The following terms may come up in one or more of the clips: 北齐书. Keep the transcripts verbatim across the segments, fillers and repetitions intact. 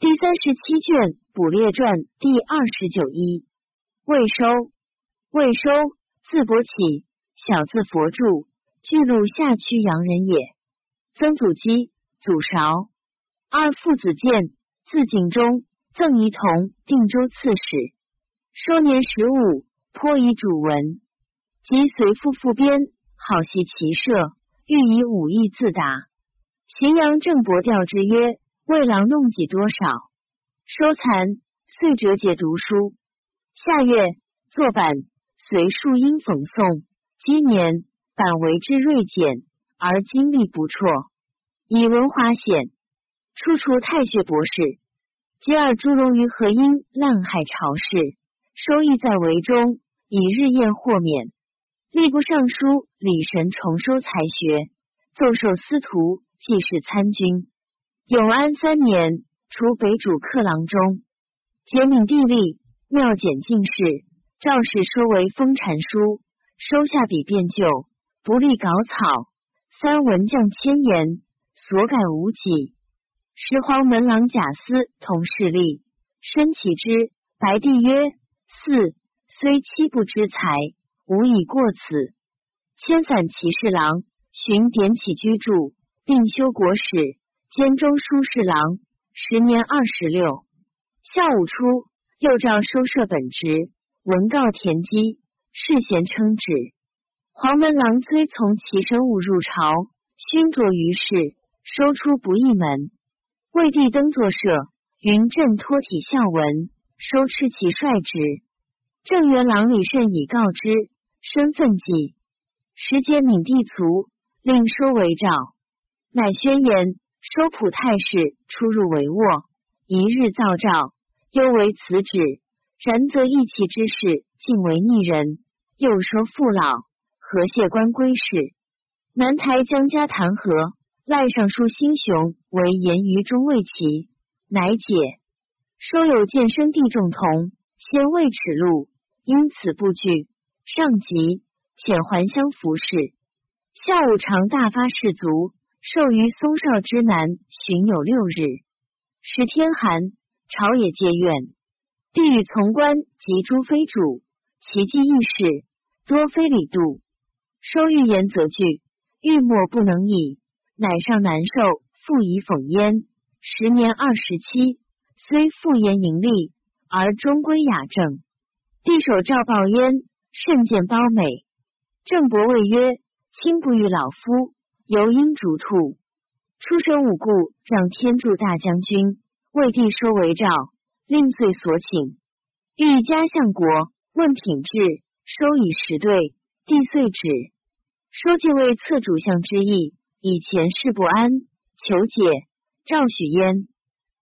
第三十七卷《捕猎传》第二十九一。未收，未收，字伯起，小字佛著，巨鹿下区阳人也。曾祖基，祖韶。二父子建，字景忠，赠仪同定州刺史。收年十五，颇以主文。即随父赴边，好习骑射，欲以武艺自达。荥阳郑伯调之曰：为郎弄己多少，收残，遂折解读书。下月，作版，随数音讽诵。今年，版为之锐减，而精力不辍，以文华显。初除太学博士，接二朱龙于河阴浪海潮事，收益在为中，以日宴豁免。吏部尚书李神重收才学，奏授司徒，既是参军。永安三年，除北主客郎中，节闵帝立，庙减进士，赵氏收为封禅书，收下笔便就，不立稿草。三文将千言，所改无几。十皇门郎贾思同事立，申其之。白帝曰：四虽七不知才，无以过此。迁散骑侍郎，寻典起居注，并修国史。兼中书侍郎，时年二十六。下午初，又诏收摄本职，文告田基，世贤称旨。黄门郎崔从其身误入朝，熏浊于世，收出不义门。魏帝登作舍，云振托体孝文，收斥其帅职。正元郎李慎已告知，身份计。时节闵帝卒，令收为诏，乃宣言。收普太史出入帷幄，一日造诏，忧为此旨。然则义气之士，尽为逆人。又收父老，和谢官归事。南台江家弹劾，赖尚书新雄为言于中尉旗，乃解。收有健身地众同，先未齿路，因此不惧。上级遣还乡服侍。下午常大发士卒。授于松少之南，巡有六日。时天寒，朝野皆怨。帝与从官及诸非主，其计议事，多非礼度。收欲言则惧，欲莫不能已，乃上难受，复以讽焉。时年二十七，虽复言盈利，而终归雅正。帝手诏报焉，甚见褒美。郑伯谓曰：卿不欲老夫。由因逐兔，出身五故，让天助大将军。魏帝收为诏，令遂所请。欲加相国，问品质，收以十对。帝遂止。收既为策主相之意，以前事不安，求解，诏许焉。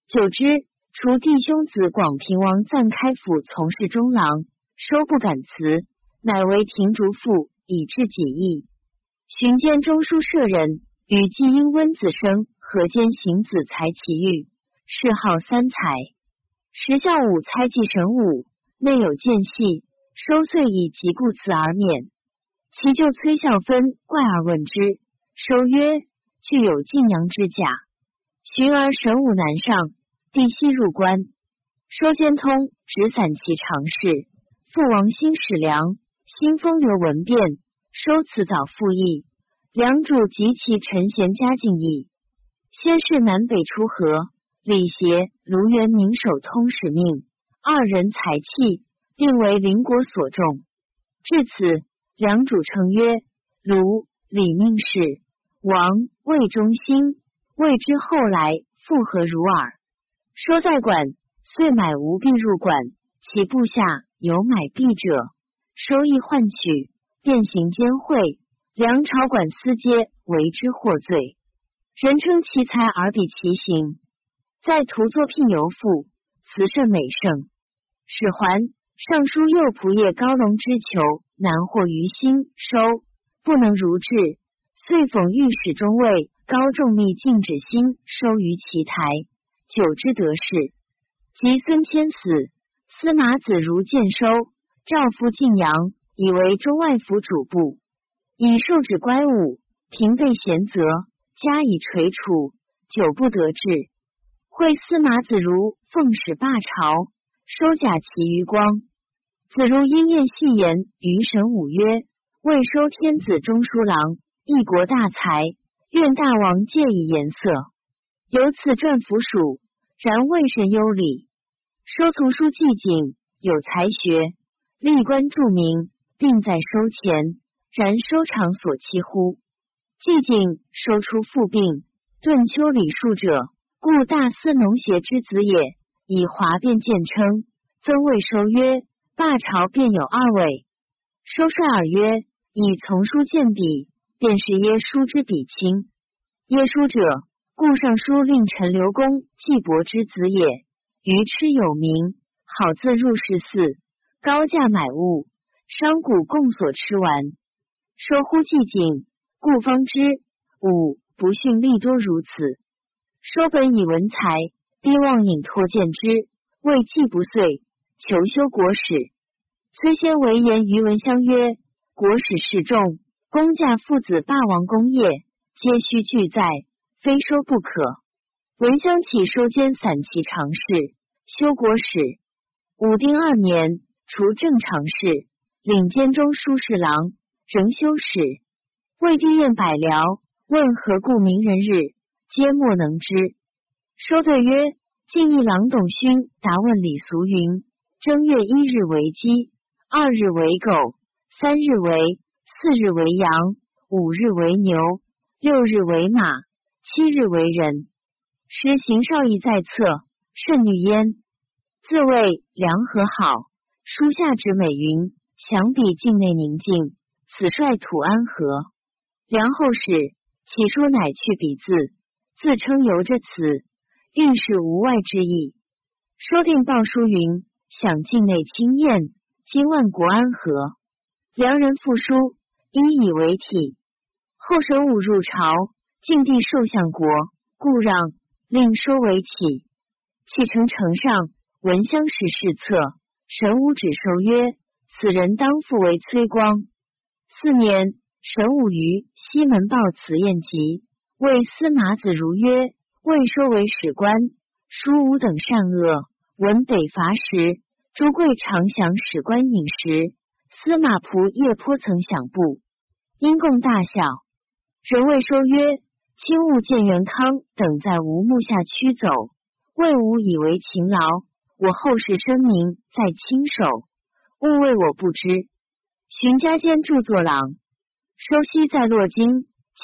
久之，除弟兄子广平王赞开府从事中郎，收不敢辞，乃为廷竹父，以致己意。寻见中书舍人，与季英温子生合兼行子才奇遇，谥号三才。时下午猜忌神武，内有间隙，收遂以及故辞而免。其舅崔孝芬怪而问之，收曰：具有晋阳之甲。寻而神武南上，帝悉入关。收兼通直散其常事，父王新始良，新风流文变。收辞早复议，良主及其臣贤嘉进议。先是南北出河，李协、卢元明守通使命，二人才气，并为邻国所重。至此，良主称曰：卢、李命是王、魏忠兴，魏之后来复合如耳。收在馆，遂买无币入馆，其部下有买币者，收益换取。变行监会，梁朝管司皆为之获罪。人称其才而比其行，在图作聘尤赋，辞甚美盛。史桓尚书右仆射高隆之求，难获于心，收不能如志，遂讽御史中尉高仲密禁止心收于其台，久之得势。及孙迁死，司马子如见收，诏赴晋阳。以为中外府主簿，以受旨乖忤，平被贤责，加以垂处，久不得志。会司马子如奉使罢朝，收甲其余光。子如因宴戏言于神武曰：未收天子中书郎，一国大才，愿大王戒以颜色。由此撰府署，然未甚优礼。收从书记景，有才学，历官著名，并在收钱，然收场所欺乎？季景收出父病，顿丘礼数者，故大司农协之子也，以华变见称。曾未收曰：罢朝便有二位。收率尔曰：以从书见彼，便是耶书之比亲。耶书者，故尚书令陈留公季伯之子也，于痴有名，好自入仕寺，高价买物，商贾共所吃完。收乎季景，故方知吾不逊力多如此。收本以文才，逼妄引托见之，未既不遂，求修国史。崔先为言于文相曰：国史示众，公家父子霸王功业，皆须俱在，非收不可。文相起收兼散其常事，修国史。武丁二年，除正常事，领监中书侍郎，仍修史。魏帝宴百僚，问何故名人日，皆莫能知。收对曰：晋议郎董勋答问李俗云：正月一日为鸡，二日为狗，三日为，四日为羊，五日为牛，六日为马，七日为人。时邢少义在侧，甚虑焉。自谓良和好，书下之美云，想比境内宁静，此率土安和。梁后史起书乃去笔字，自称由着此，运是无外之意。收定报书云：想境内清晏，今万国安和。梁人复书，因以为体。后神武入朝，晋帝受相国，故让，令收为起。启程城上，闻乡使侍策，神武指收曰：此人当复为崔光。四年，神武于西门报此宴集，谓司马子如曰：未收为史官，书吾等善恶，闻北伐时，朱贵常享史官饮食，司马仆夜颇曾享不，因共大笑。人未收曰：卿勿见元康等在吾目下驱走，为吾以为勤劳，我后世声名在卿手，勿谓我不知。荀家间著作郎。收西在洛京，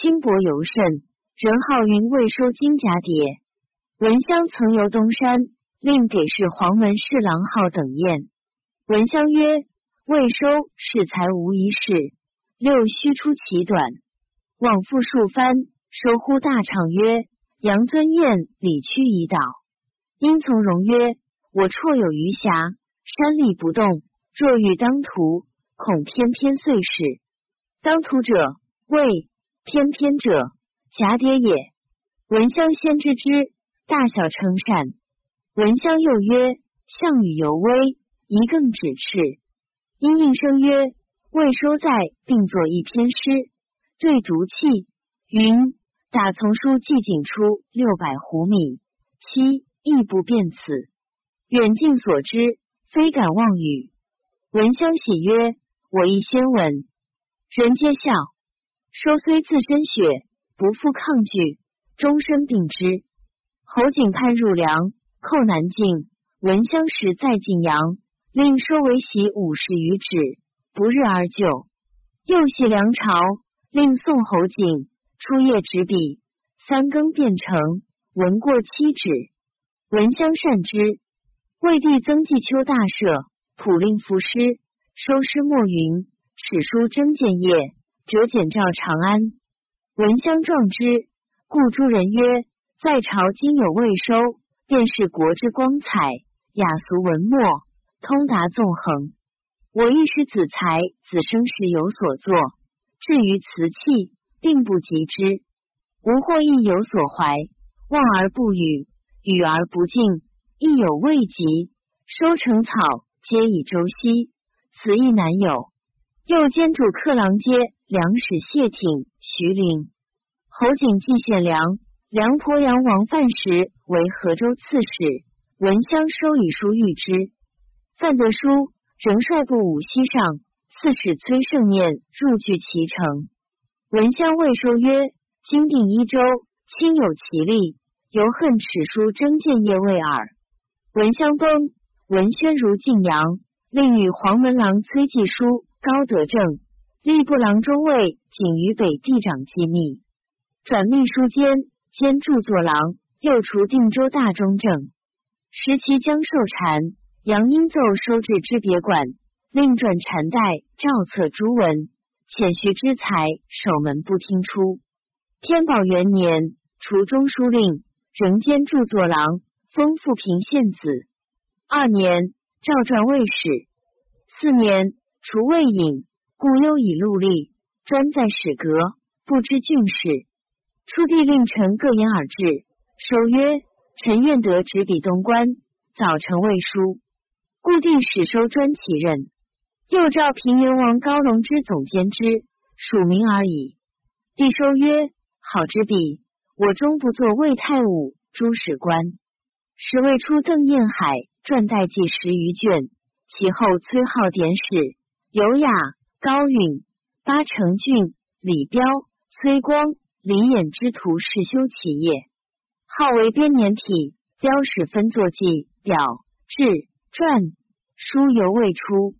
轻薄尤甚，人号云未收金甲牒。文襄曾游东山，令给事黄门侍郎号等宴。文襄曰：未收是才无一事，六须出其短。往复数番，收乎大场曰：杨尊宴礼屈已倒。因从容曰：我绰有余暇，山力不动，若欲当涂，恐偏偏遂事。当涂者谓，偏偏者甲牒也。文襄先知之，大笑称善。文襄又曰：项羽尤微，一更指斥。因应声曰：未收在并作一篇诗，对毒气云：打从书记景出六百斛米，其亦不变此。远近所知，非敢妄语。文襄喜曰：我亦先闻。人皆笑。收虽自身血，不复抗拒，终身病之。侯景叛入梁，寇南境，闻乡时在晋阳，令收为玺五十余指，不日而就。又系梁朝，令宋侯景出夜执笔，三更便成，闻过七指。闻乡善之。魏帝曾纪秋大赦，普令赋诗，收诗墨云：史书征建业，折简照长安。文襄壮之，故诸人曰：在朝今有未收，便是国之光彩，雅俗文墨，通达纵横。我亦是子才，子生时有所作，至于辞器，并不及之。吾或亦有所怀，望而不语，语而不尽，亦有未及。收成草，皆以周息，此亦难有。又兼主客郎街，梁使谢挺、徐陵。侯景既献梁，梁鄱阳王范时为河州刺史，闻襄收以书谕之。范德书仍率部五溪上，刺史崔胜念入据其城。闻襄谓收曰：“今定一州，亲有其力，犹恨此书征建业未耳。”闻襄崩，闻宣如晋阳，另与黄门郎崔季书、高德正、吏部郎中尉景于北地长机密，转秘书监。兼著作郎，又除定州大中正。时其将受禅，杨英奏收至之别馆，另转禅代诏册朱文，遣徐之才守门不听出。天宝元年，除中书令，仍兼著作郎，封富平县子。二年，诏撰卫史。四年，除魏颖，故忧以陆吏，专在史阁，不知郡史。初帝令臣各言而至，收曰：“臣愿得执笔东关，早成魏书。”故帝始收专其任。又召平原王高隆之总监之，署名而已。帝收曰：“好之笔，我终不做魏太武、诸史官。”时魏出邓彦海传代记十余卷，其后崔浩典史、尤雅、高允、巴成俊、李彪、崔光。李衍之徒是修其业，号为编年体，标史分作记、表、志、传，书犹未出。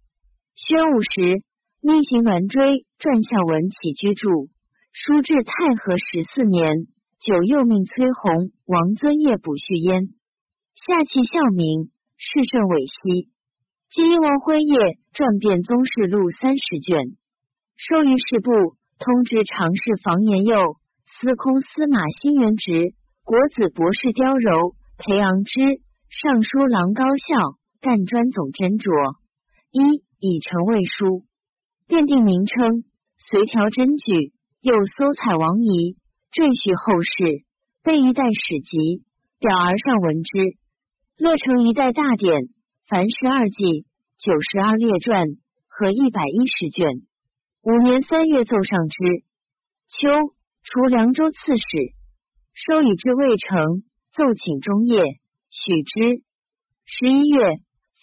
宣武时，逆行栾追撰孝文起居注，书至太和十四年，久又命崔弘、王遵业补续焉。下弃孝明，事甚委息。即因王辉业撰遍宗室录三十卷，授于事部，通知常侍房延佑。司空司马辛元直、国子博士刁柔、裴昂之、尚书郎高孝、赣专总斟酌，一已成魏书，奠定名称。隋条真举，又搜采王仪，赘叙后世，备一代史籍，表而上闻之。乐成一代大典，凡十二纪，九十二列传，合一百一十卷。五年三月奏上之。秋。除凉州刺史，收以至魏城，奏请中业，许之。十一月，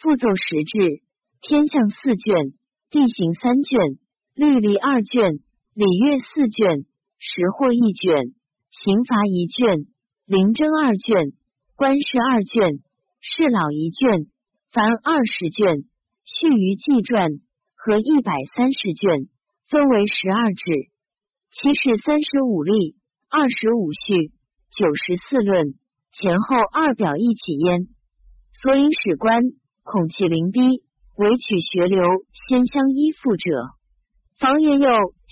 复奏十制，天象四卷，地形三卷，律历二卷，礼乐四卷，时获一卷，刑罚一卷，临征二卷，官事二卷，事老一卷，凡二十卷，续于纪传，合一百三十卷，分为十二制。其是三十五例，二十五序，九十四论，前后二表一起焉。所引史官恐其临逼，唯取学流先相依附者。房延佑、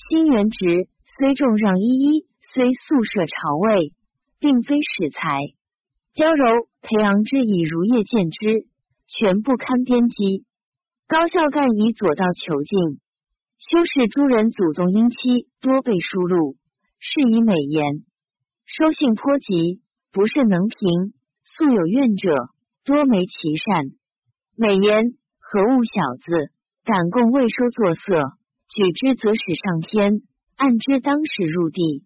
辛元直虽重让一一，虽素涉朝魏，并非史才。刁柔、裴昂之以儒业见之，全不堪编辑。高孝干以左道囚禁。修士诸人祖宗因妻多被疏录，是以美言。收信颇急，不甚能平，素有怨者，多没其善。美言何物小子，敢共未收作色，举之则使上天，按之当使入地。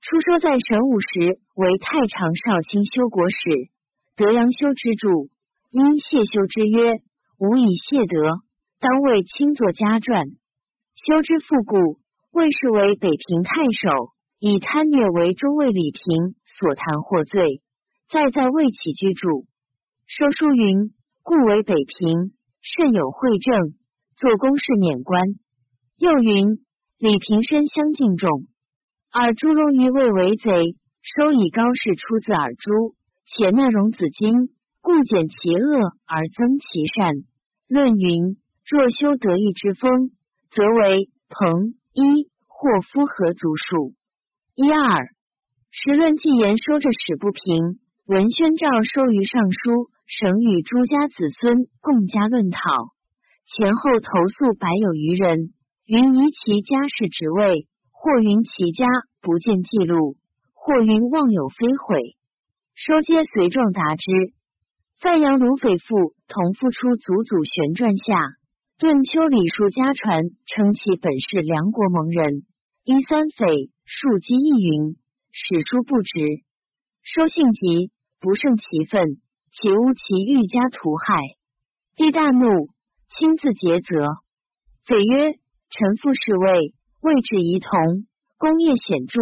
初说在神武时为太常少卿修国史，德阳修之助，因谢修之曰：“吾以谢德，当为卿作家传。”修之复故，魏氏为北平太守，以贪虐为中尉李平所谈获罪，再在魏起居注。收书云：“故为北平，甚有惠政，做公事免官。”又云：“李平身相敬重，尔朱龙于魏为贼，收以高士出自尔朱，且纳荣子金，故减其恶而增其善。”论云：“若修得意之风。”则为彭一霍夫合族数一二。时论既言说着史不平，文宣诏收于尚书，省与诸家子孙共加论讨，前后投诉百有余人，云疑其家世职位，或云其家不见记录，或云妄有非悔。收皆随状答之。范阳卢匪父同父出祖祖玄传下。顿丘李树家传称其本是梁国蒙人，一三匪庶几一云，史书不值。收性急，不胜其愤，岂诬其欲加屠害？帝大怒，亲自诘责。贼曰：臣父侍卫，位置仪同，功业显著，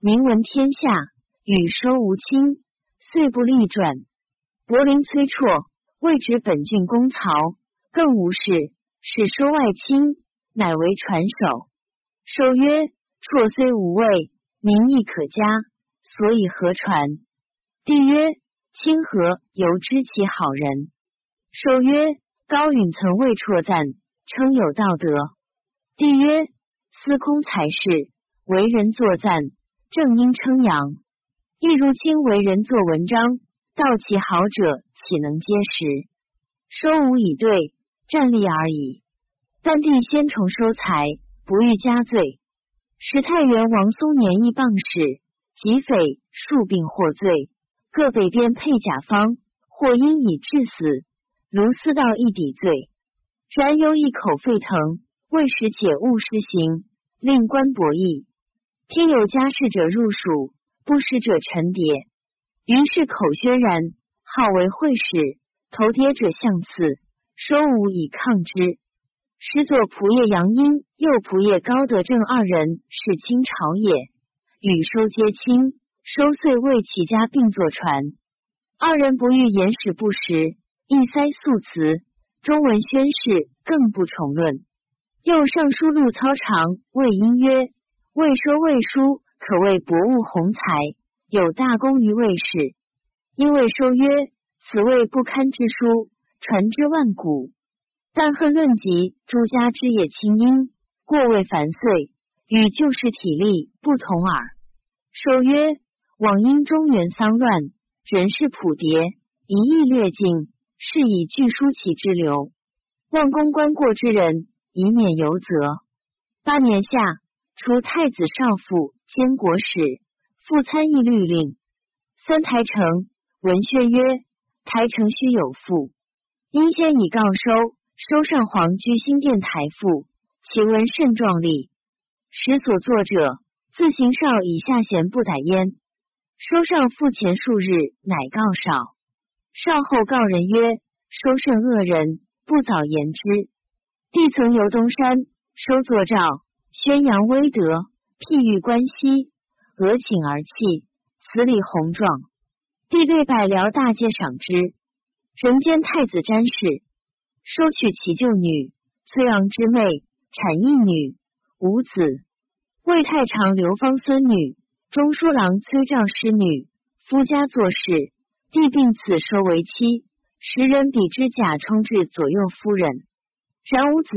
名闻天下，与收无亲，遂不立转。柏林崔绰，位置本郡公曹，更无事，使收外亲，乃为传首。收曰：绰虽无位，名亦可嘉，所以何传？帝曰：清何犹知其好人？收曰：高允曾为绰赞，称有道德。帝曰：司空才是，为人作赞，正应称扬。亦如今为人作文章，道其好者，岂能皆实？收无以对，站立而已。但帝先重收财，不欲加罪。时太原王松年议谤使，及匪数并获罪，各被鞭配甲方，或因以致死。卢思道亦抵罪。然忧一口沸腾，未使解物施行，令官博弈。天有加事者入蜀，不施者陈迭。于是口宣然，号为会使，投牒者向刺，收无以抗之。始左仆射杨殷，右仆射高德正二人是亲朝也，与收皆亲，收遂为其家并坐传。二人不欲言使不实，一塞素辞，中文宣誓更不重论。右尚书陆操常谓殷曰：未收未书，可谓博物宏才，有大功于魏氏。因为收曰：此谓不堪之书，传之万古。但恨论及诸家之业轻殷，过谓繁碎，与旧时体力不同耳。收曰：往因中原丧乱，人事普迭，一意略尽，是以拒书其之流。望公观过之人，以免尤责。八年夏，除太子少傅，监国史，复参议律令。三台城文宣曰：台城须有赋。因先以告收，收上皇居新殿台赋，其文甚壮丽。使所作者，自行少以下贤不逮焉。收上赋前数日，乃告少。少后告人曰：收甚恶人，不早言之。帝曾游东山，收作诏，宣扬威德，譬喻关西，俄顷而泣，此理宏壮。帝对百僚大皆赏之。人间太子詹事，收取其舅女崔昂之妹，产一女，无子。魏太常刘芳孙女，中书郎崔肇师女，夫家做事，帝并此收为妻，时人比之甲充至左右夫人。然无子，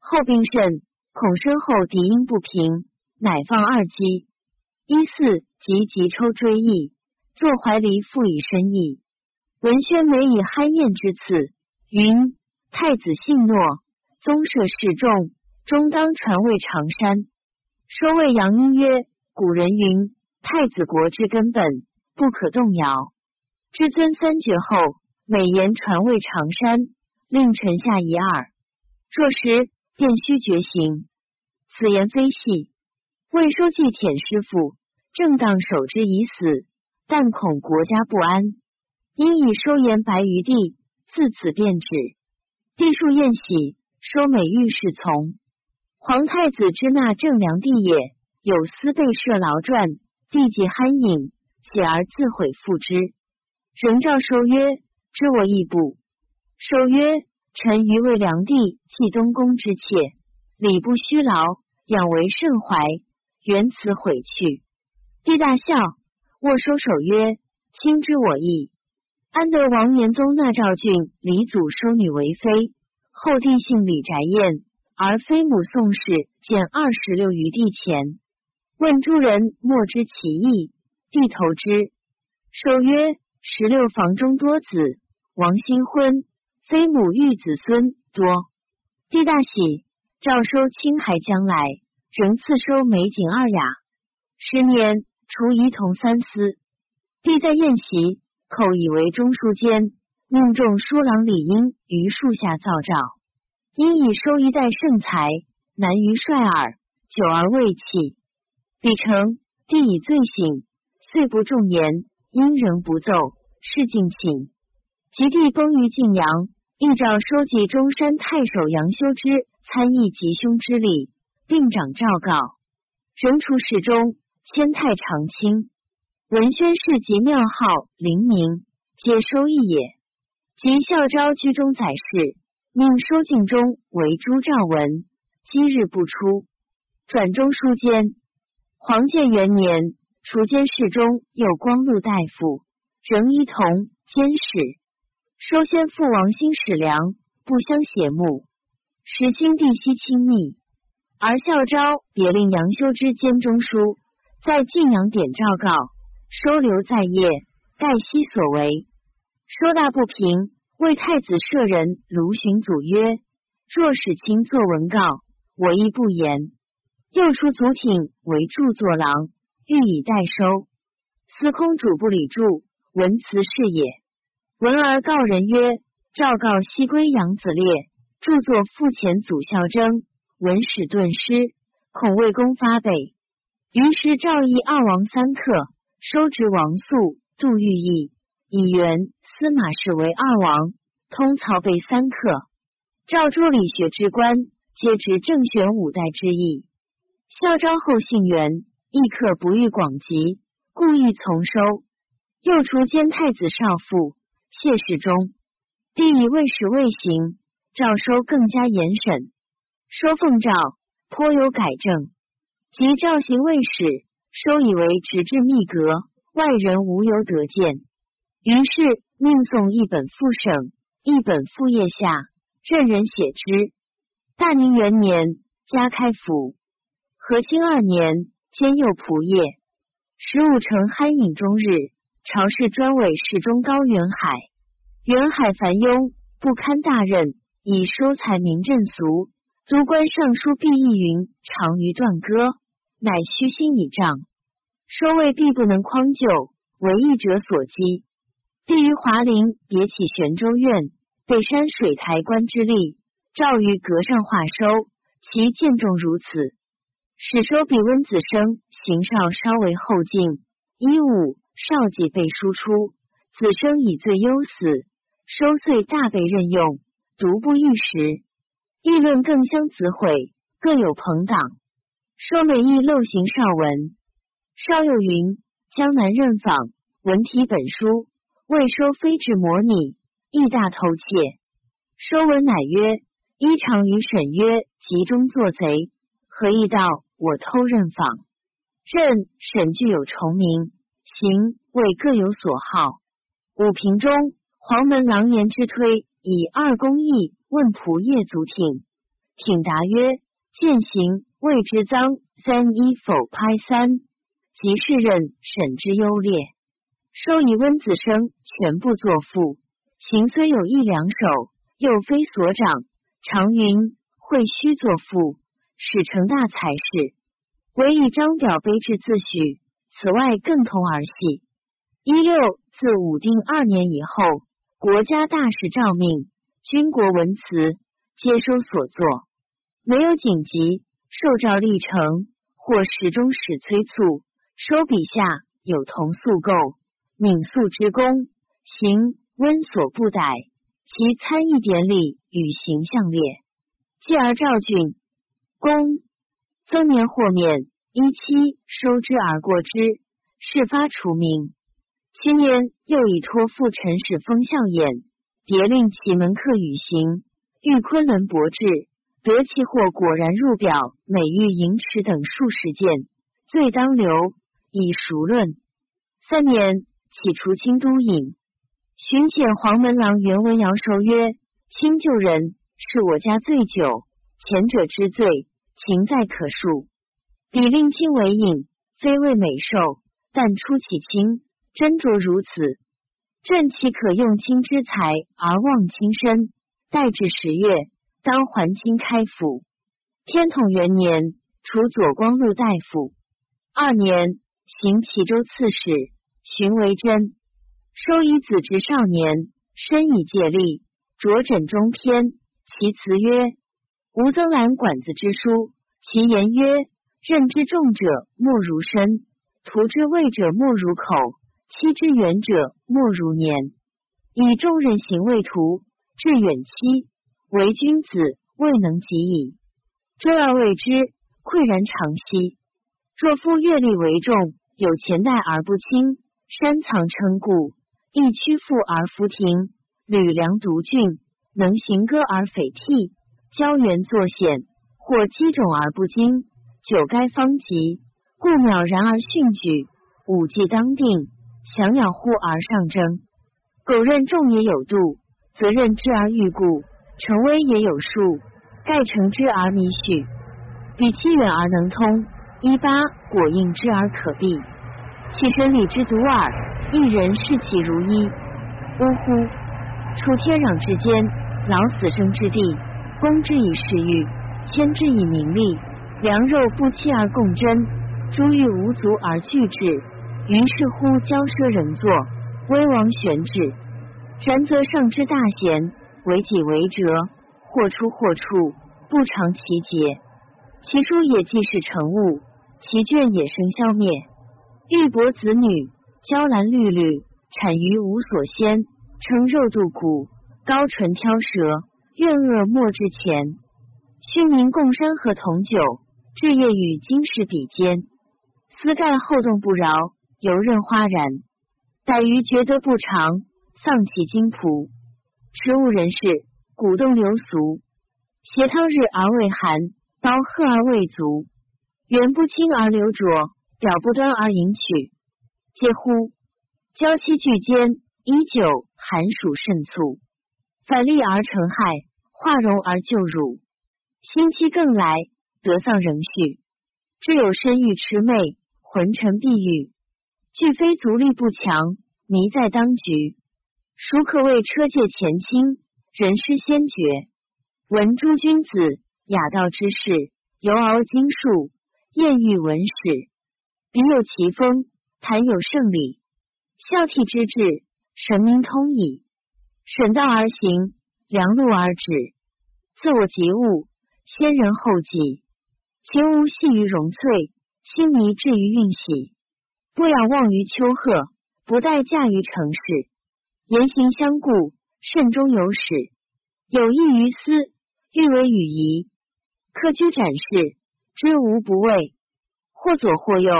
后病甚，恐身后敌因不平，乃放二姬。一四及急抽追忆，坐怀离复以深意。文宣美以酣宴之次。云：太子信诺，宗社示众，终当传位长山。收谓杨殷曰：古人云，太子国之根本，不可动摇。至尊三绝后，每言传位长山，令臣下一二。若时便须绝行。此言非戏。魏收既舔师父，正当守之以死，但恐国家不安，因以收言白于帝。自此便止。帝数宴喜，收美欲侍从。皇太子之纳正良帝也，有司被设劳传，帝既酣饮，喜而自悔复之。仍召收曰：知我意不？收曰：臣愚为良帝继东宫之妾，礼不虚劳，养为甚怀，原此悔去。帝大笑，握收手曰：卿知我意。安德王年宗纳赵郡李祖收女为妃，后帝姓李翟燕，而妃母宋氏见二十六余帝前，问诸人莫知其意，帝投之。收曰：十六房中多子，王新婚，妃母育子孙多。帝大喜，诏收青海将来，仍赐收美景二雅。十年，除仪同三司。帝在宴席。寇以为中书监，命中书郎李英于树下造诏，因以收一代圣才，难于率耳，久而未弃。李成帝以罪省，遂不重言，因仍不奏，是尽寝。及帝崩于晋阳，议诏收集中山太守杨修之参议吉凶之力，并掌诏告，仍除侍中，迁太常卿。文宣氏及庙号灵明，皆收益也。及孝昭居中宰事，命收敬中为朱兆文，积日不出。转中书监。黄建元年，除监侍中右光禄大夫，仍一同监事。收先父王兴使良，不相胁目，使兄弟悉亲密。而孝昭别令杨修之监中书，在晋阳典诏告，收留在业，盖悉所为。说大不平，为太子舍人卢循祖曰：“若使卿作文告，我亦不言。”又出祖挺为著作郎，欲以代收。司空主不理著，闻辞是也。闻而告人曰：“诏告西归杨子烈，著作父前祖孝征。”文史顿失，恐魏公发北。于是诏议二王三客，收职王肃、杜预议，以元、司马氏为二王，通曹备三客。诏诸理学之官，皆执正玄五代之意。孝昭后姓元，亦客不欲广集，故意从收。又除监太子少傅谢世忠。帝以未始未行，诏收更加严审。收奉诏颇有改正，即诏行未始，收以为直至密格，外人无由得见。于是命送一本副省，一本副腋下，任人写之。大宁元年，加开府。和清二年，兼右仆射。十五城酣饮终日，朝事专委侍中高元海。元海繁庸，不堪大任，以收财民震俗。都官尚书毕义云长于断戈，乃虚心倚仗，收位必不能匡救，为义者所击。帝于华陵别起玄州院，被山水台官之力，诏于阁上化收，其见重如此。使收比温子升行少稍为后进，一五少季被输出，子升以罪忧死，收遂大被任用，独不一时。议论更相子毁，各有朋党。收累亦漏行少文。邵又云：“江南任访，文体本书，未收非至模拟，亦大偷窃。”收文乃曰：“依常于沈曰集中作贼，何意道我偷任访？任沈具有重名，行为各有所好。”武平中黄门郎言之推，以二公义。问仆夜足挺，挺答曰：“践行谓之赃，三一否拍三。”即是任审之优劣。收以温子升全部作赋，行虽有一两首，又非所长。常云会须作赋，使成大才士。唯以张表卑至自诩，此外更同儿戏。一六自武定二年以后，国家大事诏命。军国文辞皆收所作，没有紧急受诏立成或时中使催促，收笔下有同素构敏素之功，行温所不逮，其参议典礼与形象列，继而赵郡公增年豁免一期，收之而过之，事发除名。其年又以托付陈使封孝演。别令其门客语行，欲昆仑博志，得其或果然入表，美玉盈尺等数十件，罪当流，以赎论。三年，起除清都尹。巡检黄门郎袁文尧收曰：“清旧人，是我家罪久，前者之罪，情在可恕。彼令清为尹，非为美受，但出其清，斟酌如此。朕岂可用卿之才而忘卿身？待至十月，当还卿开府。”天统元年，除左光禄大夫。二年，行齐州刺史，寻为真。收以子侄少年，身以借力，着枕中篇，其词曰：“吾曾览管子之书，其言曰：‘任之重者莫如身，图之畏者莫如口’。期之远者，莫如年。以重任行未图，至远期，为君子未能及矣。周而为之，喟然长兮。若夫阅历为重，有前代而不清，山藏称故，亦曲阜而弗停，履梁独峻，能行戈而匪惕，胶原作险，或积种而不精，久该方极，故渺然而训举，武纪当定，强养护而上争。苟任重也有度，责任之而欲固，成危也有数，盖成之而弥许，彼其远而能通，一八果应之而可避，其身理之独耳，一人视其如一。呜呼！出天壤之间，老死生之地，攻之以食欲，牵之以名利，良肉不期而共珍，珠玉无足而拒之。于是乎骄奢人作，危亡悬置。然则上之大贤，为己为折，或出或处，不尝其节。其书也既是成物，其卷也生消灭。玉帛子女，娇兰绿缕，产于无所先，称肉肚骨，高唇挑舌，怨恶莫至前。须民共山河同久，置业与金石比肩。丝盖厚动不饶，游刃花然。逮鱼觉得不长，丧其金仆。持物人士，鼓动流俗。挟汤日而未寒，包褐而未足。圆不清而流浊，表不端而盈取。嗟乎！交期俱坚，依旧寒暑甚促。反利而成害，化荣而就辱。辛期更来，得丧仍续。至有身欲魑魅，魂沉必欲。俱非足力不强，迷在当局。孰可谓车界前倾，人师先觉。闻诸君子，雅道之士，犹敖经术，艳遇文史。彼有奇风，谈有胜理。孝悌之志，神明通矣。审道而行，良路而止。自我及物，先人后己，秦吾系于荣翠，心迷至于运喜。不仰望于丘壑，不待驾于城市。言行相顾，慎终有始。有益于思，欲为与仪。客居展示，知无不畏。或左或右，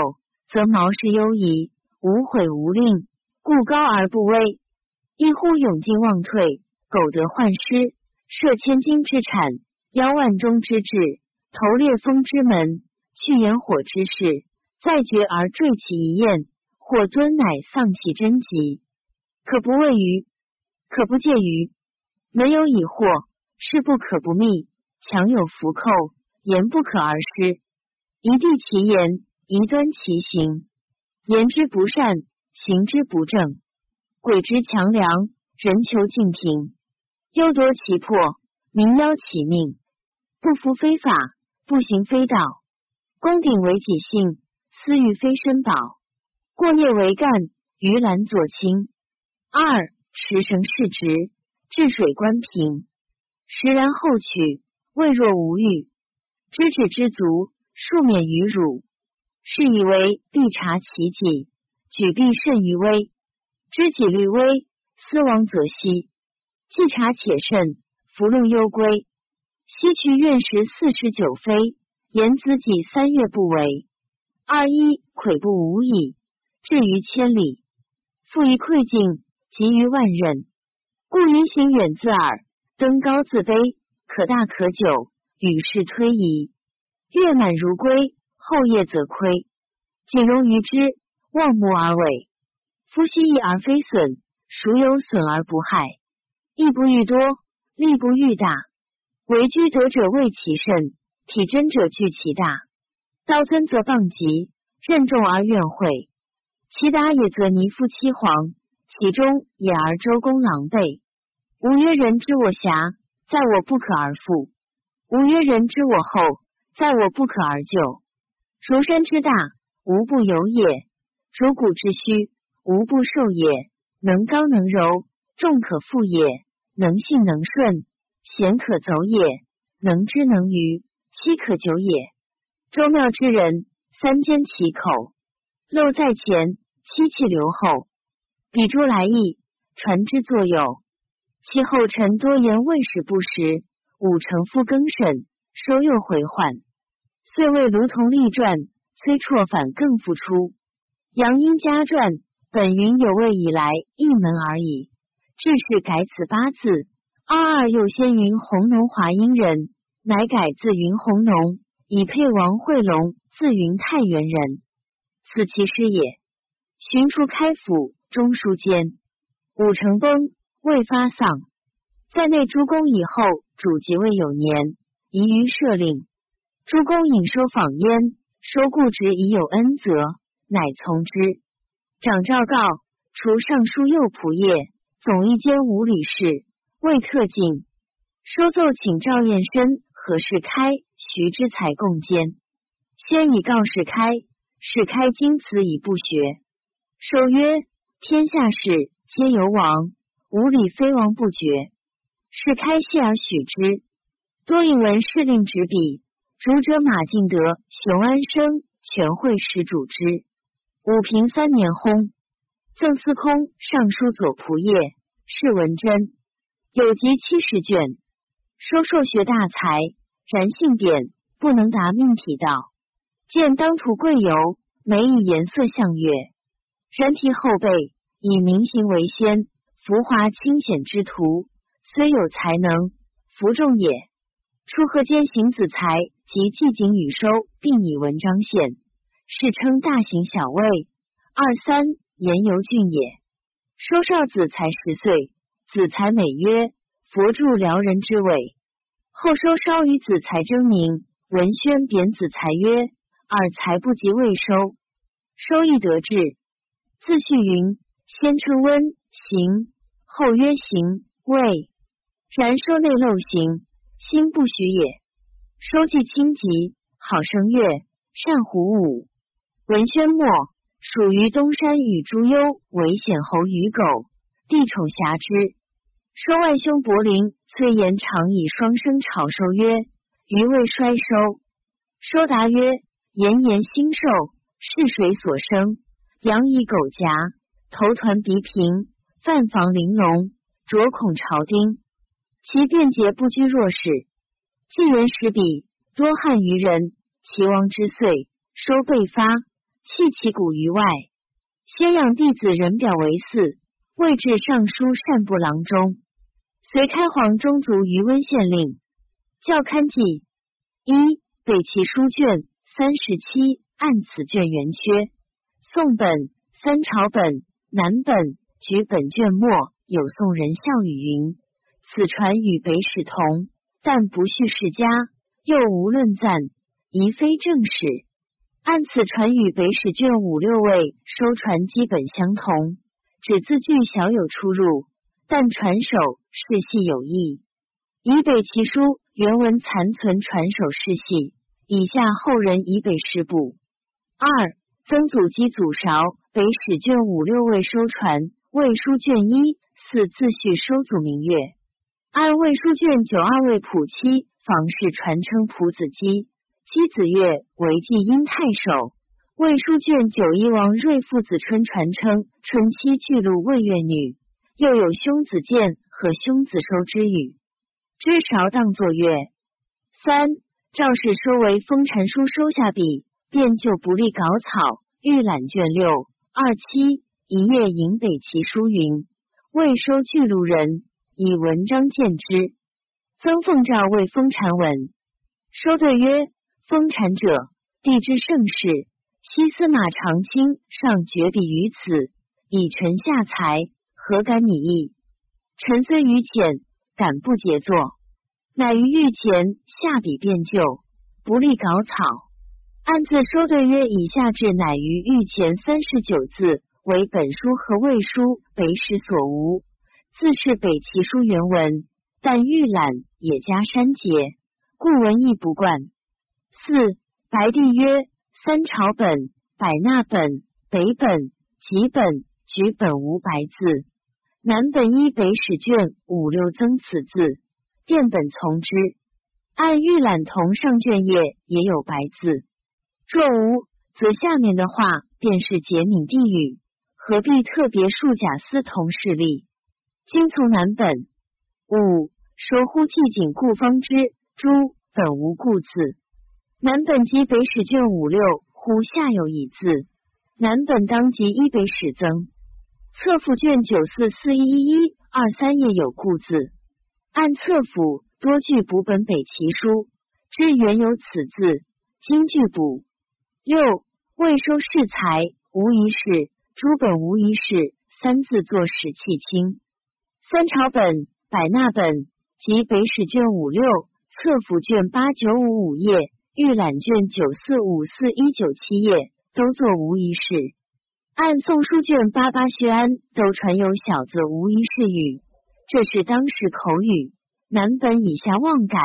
则毛氏优宜，无悔无吝，故高而不危。一呼永进忘退，苟得患失，涉千金之产。邀万钟之志，投烈风之门，去炎火之势，再绝而坠其一焰，或敦乃丧其真疾。可不畏于，可不戒于，门有以惑，事不可不密，强有伏寇，言不可而失。一地其言，一端其行，言之不善，行之不正。鬼之强梁，人求敬亭，忧夺其魄，民邀其命。不服非法，不行非道。攻鼎为己幸，私欲非身宝。过夜为干，于兰左倾。二持绳视直，治水观平。时然后取，未若无欲。知止知足，数免于辱。是以为必察其己，举必慎于危。知己虑危，斯亡则息。既察且慎，福禄攸归。西渠运时四十九非，言子己三月不为。二一跬步无矣，至于千里。复于愧境，及于万仞。故言行远自耳，登高自卑，可大可久，与世推移。月满如归，后夜则亏。景容于之，望目而尾。夫奚益而非损，孰有损而不害？益不欲多，利不欲大，为居德者畏其甚，体真者惧其大。道尊则谤极，任重而怨毁。其达也则泥夫欺皇，其中也而周公狼狈。吾曰人知我瑕，在我不可而复；吾曰人知我厚，在我不可而就。如山之大，无不有也；如谷之虚，无不受也。能刚能柔，众可复也。能信能顺，贤可走也；能知能愚，期可久也。周庙之人，三缄其口，陋在前，七气留后，比诸来意，传之作有。其后臣多言问使不实，武承复更审，收又回缓，遂为卢仝立传，崔绰反更复出。杨英家传本云有位以来一门而已，致是改此八字。二二又先云弘农华阴人，乃改自云弘农，以配王惠龙，自云太原人，此其师也。寻出开府，中书监。武承崩未发丧，在内诸公以后，主即位有年，宜于赦令。诸公引收访焉，收固职以有恩泽，乃从之。长诏告，除尚书右仆射，总一监五理事，未特进。收奏请赵彦深、何世开、徐之才共监。先以告世开，世开经此以不学。收曰：天下事皆由王，无礼非王不决。世开谢而许之。多引文士令执笔，主者马敬德、熊安生、全会使主之。武平三年薨。赠司空、尚书左仆射，释文贞。有集七十卷。收硕学大才，然性贬，不能达命体道。见当涂贵油，每以颜色象月。然提后辈，以明行为先，浮华清显之徒，虽有才能，服众也。出河间行子才，及季景与收，并以文章现，世称大行小魏。二三言由俊也。收少子才十岁，子才美曰：佛助辽人之伟。后收稍与子才争名，文宣贬子才曰：尔才不及未收。收亦得志。自序云：先称温行，后曰行魏。然收内陋行，心不许也。收既清极，好声乐，善胡舞。文宣末，属于东山与朱幽为显侯与狗，地宠侠之。收外兄伯陵、崔延长以双生朝收曰：余未衰收。收答曰：炎炎兴寿，是水所生，阳以狗夹，头团鼻平，范房玲珑，着孔朝丁。其便捷不居弱势。既人识彼，多汉于人，齐王之岁，收被发，弃其骨于外。先养弟子人表为嗣，位至尚书善部郎中。隋开皇中卒于温县令。校勘记一北齐书卷三十七，按此卷原缺。宋本、三朝本、南本、举本卷末有宋人笑语云：此传与北史同，但不叙世家，又无论赞，宜非正史。按此传与北史卷五六位收传基本相同，只字句小有出入，但传手世系有异。以北齐书原文残存传手世系，以下后人以北史补。二曾祖基祖韶，北史卷五六位收传，魏书卷一四自序收祖明月。按魏书卷九二位普妻房氏传称普子基，姬子月为季因太守。魏书卷九一王睿父子春传称春妻巨鹿魏越女，又有兄子建和兄子收之语。知韶当作月。三赵氏收为封禅书收下笔，便就不利稿草，预览卷六二七一夜引北齐书云：未收巨鹿人，以文章见之。曾奉诏为封禅文。收对曰：封禅者，地之盛世，西司马长卿尚绝笔于此，以臣下才，何敢拟议？臣虽愚浅，敢不杰作？乃于御前下笔便就，不利稿草。按字收对曰：以下至乃于御前三十九字，为本书和魏书北史所无。自是北齐书原文，但御览也加删节，故文意不贯。四白帝曰：三朝本、百纳本、北本、集本、举本无白字，南本一北史卷五六增此字，变本从之。按御览同上卷页也有白字。若无，则下面的话便是解悯地狱，何必特别述贾思同事例？今从南本。五、说乎既景故方知，诸本无故字。南本即北史卷五六，乎下有一字。南本当即依北史增。册府卷九四四一一二三页有故字。按册府多据补本北齐书，知原有此字，今据补。六、未收世才，无一事。诸本无一事，三字作史气清。三朝本、百纳本及北史卷五六、册府卷八九五五页、预览卷九四五四一九七页都作无一事。按宋书卷八八薛安都传有小字无一事语，这是当时口语。南本以下妄改，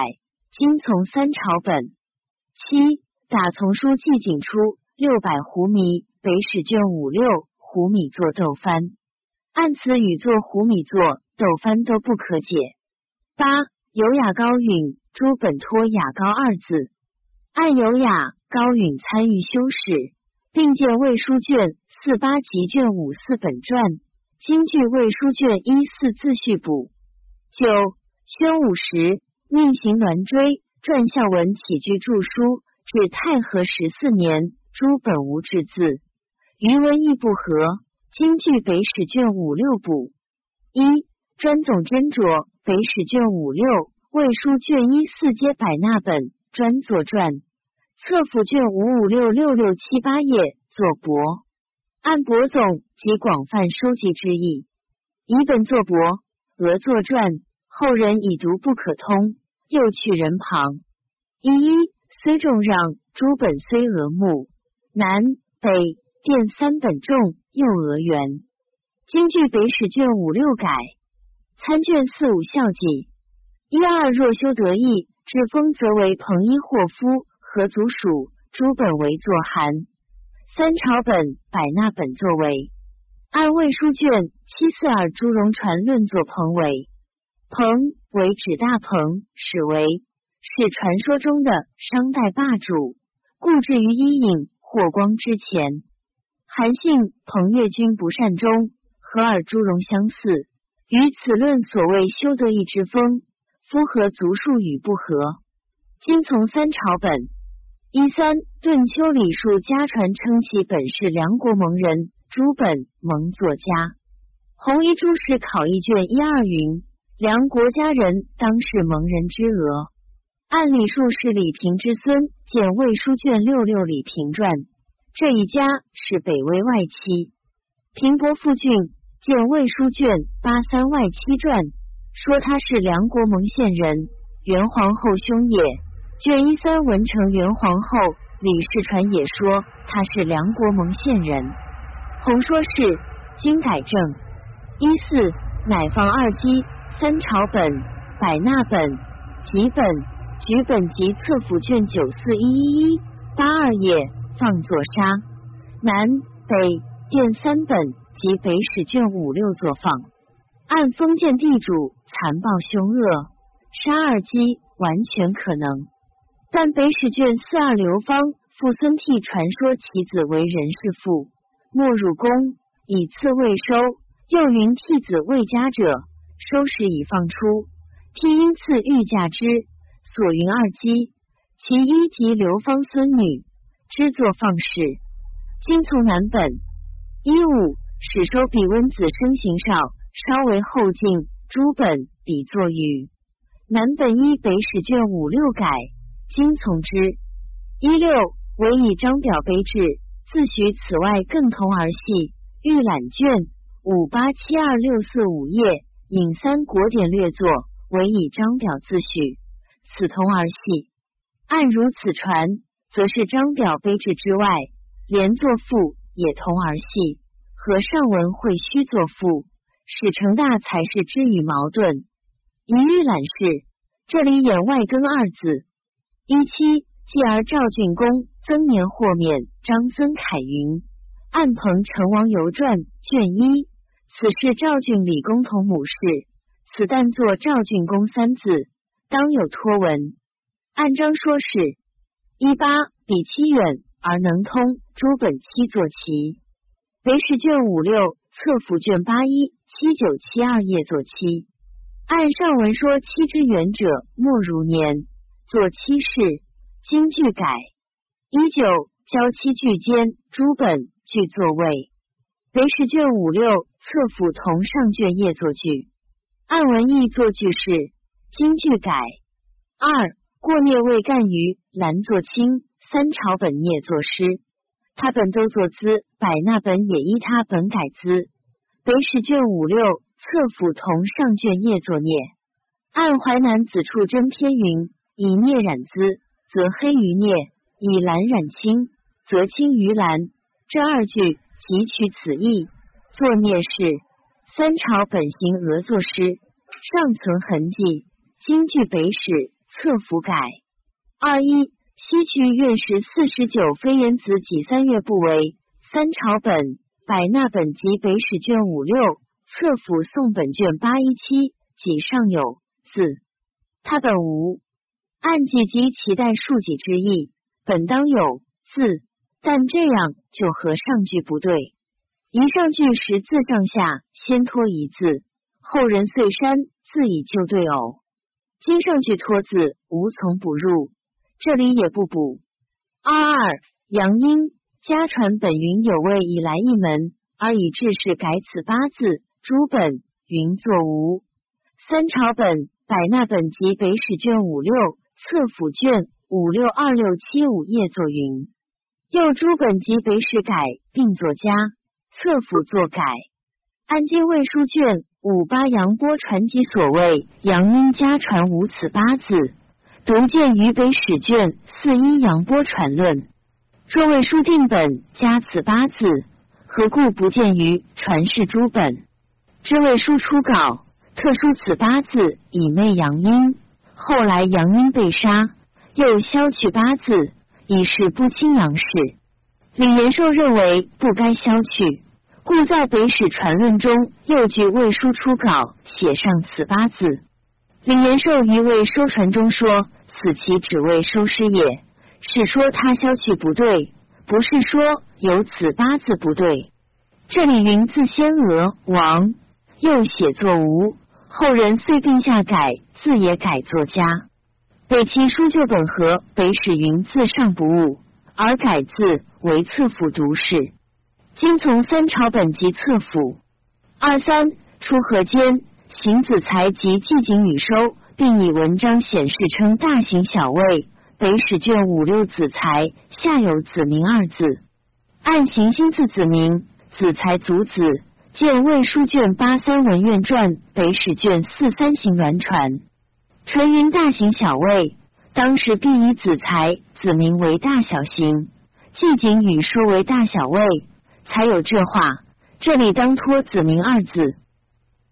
今从三朝本。七、打从书纪景出六百斛米，北史卷五六。胡米做豆翻，按此语做胡米做豆翻都不可解。八、有雅高允，诸本托雅高二字。按有雅高允参与修史，并见魏书卷四八及卷五四本传，今据魏书卷一四自序补。九、宣武时，命行栾追，撰孝文起居著书，至太和十四年，诸本无治字。余文亦不合，今据北史卷五六补。一、专总斟酌，北史卷五六，魏书卷一四皆百纳本，专作传。册府卷五五六六六七八页作博。按博总即广泛收集之意。以本作博，俄作传，后人已读不可通，又去人旁。一一虽重让，诸本虽俄目，南北。殿三本重又俄元，今据北史卷五六改。参卷四五校记一二，若修得意，至封则为彭伊霍夫，何族属，诸本为作韩。三朝本、百纳本作为。按魏书卷七四二朱荣传论作彭为。彭为指大彭，史为是传说中的商代霸主，故置于伊尹、霍光之前。韩信、彭越君不善终，和尔朱荣相似，与此论所谓修得意之风，夫何族数与不合。今从三朝本。一三，顿丘李树家传称其本是梁国蒙人，诸本蒙作家。红衣诸史考异卷一二云，梁国家人当是蒙人之俄。按李树是李平之孙，见魏书卷六六李平传。这一家是北魏外戚。平伯父俊见魏书卷八三外戚传，说他是梁国蒙县人，元皇后兄也。卷一三文成元皇后，李世传也说他是梁国蒙县人。洪说是，今改正。一四乃放二基，三朝本、百纳本、集本、举本及册府卷九四一一一八二页。放作沙，南北殿三本及北史卷五六作放。按封建地主残暴凶恶，杀二姬完全可能，但北史卷四二刘芳父孙替传说其子为人世父，没入宫，以次未收，又云替子未嫁者，收拾已放出，替因次欲嫁之，所云二姬，其一即刘芳孙女。之作放矢，今从南本。一五，史收比温子生行少，稍为后进，诸本比作语。南本一北史卷五六改，今从之。一六，唯以张表碑制，自许此外更同儿戏。预览卷五八七二六四五页，引三国典略作，唯以张表自许，此同儿戏。按如此传。则是张表碑制之外，连作赋也同儿戏，和上文会须作赋，史成大才是之与矛盾。一日览事，这里演外更二字。一七，继而赵郡公曾年豁免，张曾凯云，按彭城王游传卷一，此是赵郡李公同母事，此但作赵郡公三字，当有托文。按章说是。一八比七远而能通，诸本七作齐。为是卷五六册府卷八一七九七二页作七。按上文说七之远者，莫如年。作七事，今具改。一九交七具间，诸本具作位。为是卷五六册府同上卷页作句。按文义作句事，今具改。二过列未干于兰作卿，三朝本业作诗。他本都作资，百纳本也依他本改资。北史卷五六册府同上卷业作孽。按淮南子处真篇云：以孽染资，则黑于孽；以蓝染青，则青于蓝。这二句即取此意。作孽是三朝本行讹作诗，尚存痕迹。今据北史册府改。二一西区院士四十九非人子己三月不为三朝本百纳本及北史卷五六册府宋本卷八一七己上有字，他本无，按己及其代数己之意，本当有字，但这样就和上句不对。一上句时字上下先脱一字，后人遂删字以就对偶，今上句脱字无从补入，这里也不补。二二杨英家传本云有位以来一门，而以致是改此八字，诸本云作无。三朝本百纳本及北史卷五六册府卷五六二六七五页作云。又诸本及北史改并作加，册府作改。按今魏书卷五八杨波传及所谓杨英家传无此八字。独见于北史卷四一杨波传论，若为书定本加此八字，何故不见于传世诸本？知为书初稿特殊此八字以媚杨英，后来杨英被杀，又削去八字，以示不亲杨氏。李延寿认为不该削去，故在北史传论中又据魏书初稿写上此八字。李延寿于魏收传中说：“此其只为收师也，是说他消去不对，不是说有此八字不对。”这里云字先讹王，又写作无，后人遂并下改字也改作加。北齐书旧本和北史云字尚不误，而改字为册府读事。今从三朝本及册府。二三出河间。邢子才及季景宇收，并以文章显示称大行小位。北史卷五六子才下有子名二字，按行星字子名子才族子，见魏书卷八三文苑传北史卷四三行鸾传。纯云大行小位，当时必以子才子名为大小行，季景宇收为大小位，才有这话。这里当托子名二字。